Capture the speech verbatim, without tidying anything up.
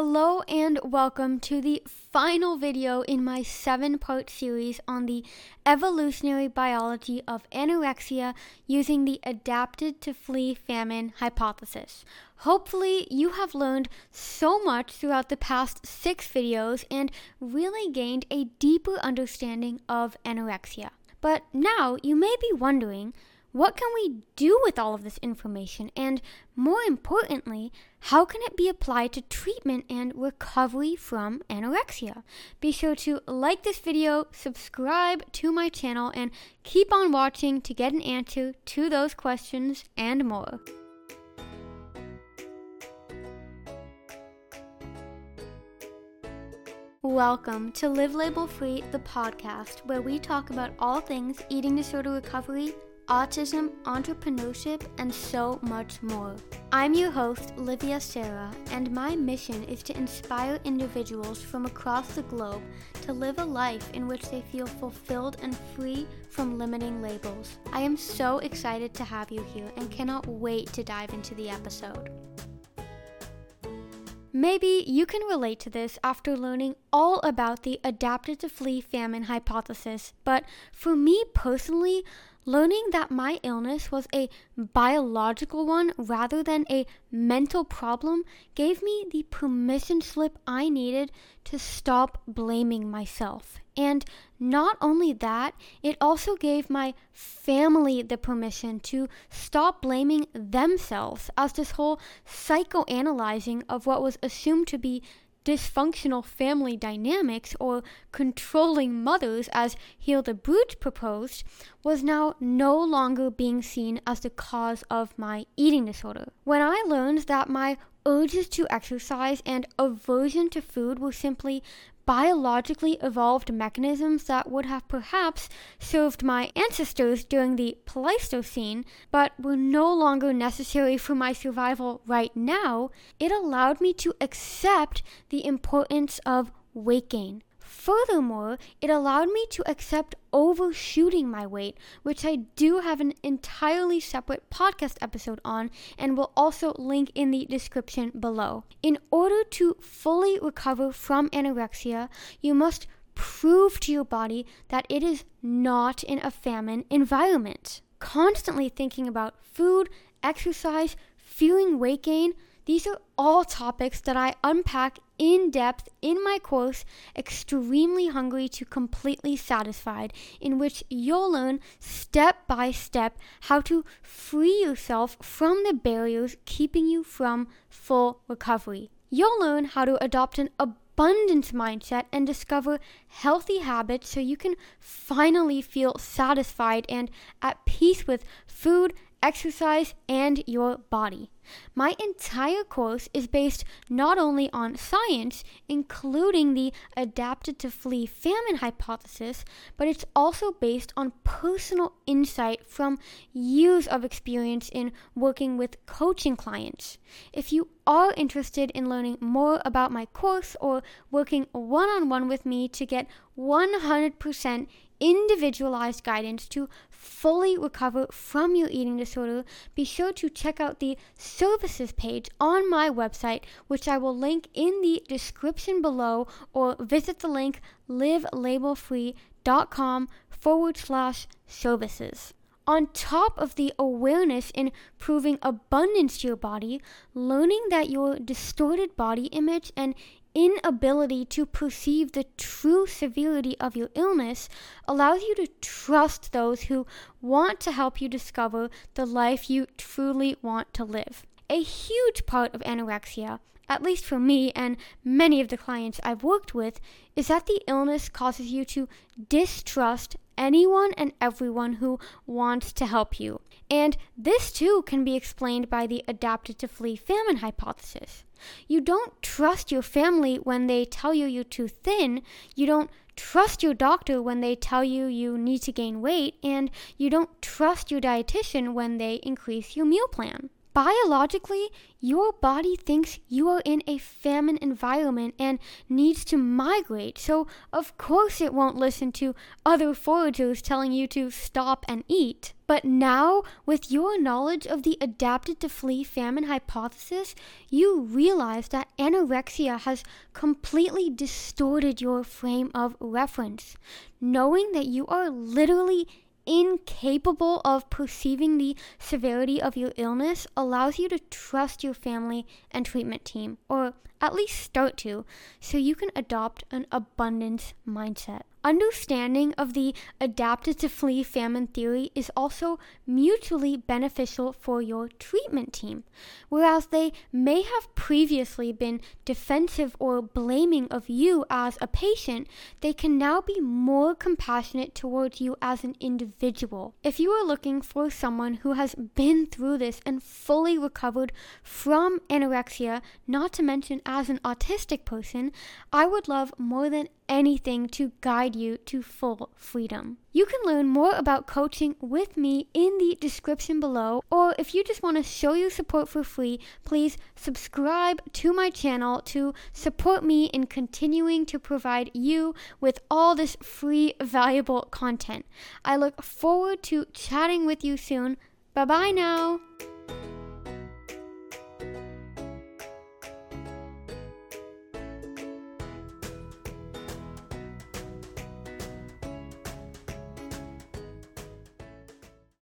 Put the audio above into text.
Hello and welcome to the final video in my seven-part series on the evolutionary biology of anorexia using the adapted to flee famine hypothesis. Hopefully, you have learned so much throughout the past six videos and really gained a deeper understanding of anorexia. But now you may be wondering, what can we do with all of this information? And more importantly, how can it be applied to treatment and recovery from anorexia? Be sure to like this video, subscribe to my channel, and keep on watching to get an answer to those questions and more. Welcome to Live Label Free, the podcast, where we talk about all things eating disorder recovery, autism, entrepreneurship, and so much more. I'm your host, Livia Serra, and my mission is to inspire individuals from across the globe to live a life in which they feel fulfilled and free from limiting labels. I am so excited to have you here and cannot wait to dive into the episode. Maybe you can relate to this after learning all about the adapted to flee famine hypothesis, but for me personally, learning that my illness was a biological one rather than a mental problem gave me the permission slip I needed to stop blaming myself. And not only that, it also gave my family the permission to stop blaming themselves, as this whole psychoanalyzing of what was assumed to be dysfunctional family dynamics or controlling mothers, as Heal the Brute proposed, was now no longer being seen as the cause of my eating disorder. When I learned that my urges to exercise and aversion to food were simply biologically evolved mechanisms that would have perhaps served my ancestors during the Pleistocene, but were no longer necessary for my survival right now, it allowed me to accept the importance of weight gain. Furthermore, it allowed me to accept overshooting my weight, which I do have an entirely separate podcast episode on and will also link in the description below. In order to fully recover from anorexia, you must prove to your body that it is not in a famine environment. Constantly thinking about food, exercise, fearing weight gain, these are all topics that I unpack in depth in my course, Extremely Hungry to Completely Satisfied, in which you'll learn step by step how to free yourself from the barriers keeping you from full recovery. You'll learn how to adopt an abundance mindset and discover healthy habits so you can finally feel satisfied and at peace with food, exercise, and your body. My entire course is based not only on science, including the adapted to flee famine hypothesis, but it's also based on personal insight from years of experience in working with coaching clients. If you are interested in learning more about my course or working one-on-one with me to get one hundred percent individualized guidance to fully recover from your eating disorder, be sure to check out the services page on my website, which I will link in the description below, or visit the link livelabelfree.com forward slash services. On top of the awareness in proving abundance to your body, learning that your distorted body image and inability to perceive the true severity of your illness allows you to trust those who want to help you discover the life you truly want to live. A huge part of anorexia, at least for me and many of the clients I've worked with, is that the illness causes you to distrust anyone and everyone who wants to help you. And this too can be explained by the adapted to flee famine hypothesis. You don't trust your family when they tell you you're too thin, you don't trust your doctor when they tell you you need to gain weight, and you don't trust your dietitian when they increase your meal plan. biologically, your body thinks you are in a famine environment and needs to migrate, so of course it won't listen to other foragers telling you to stop and eat. But now, with your knowledge of the adapted to flee famine hypothesis, you realize that anorexia has completely distorted your frame of reference. Knowing that you are literally incapable of perceiving the severity of your illness allows you to trust your family and treatment team, or at least start to, so you can adopt an abundance mindset. Understanding of the adapted to flee famine theory is also mutually beneficial for your treatment team. Whereas they may have previously been defensive or blaming of you as a patient, they can now be more compassionate towards you as an individual. If you are looking for someone who has been through this and fully recovered from anorexia, not to mention as an autistic person, I would love more than anything to guide you to full freedom. You can learn more about coaching with me in the description below, or if you just want to show your support for free, please subscribe to my channel to support me in continuing to provide you with all this free, valuable content. I look forward to chatting with you soon. Bye bye now.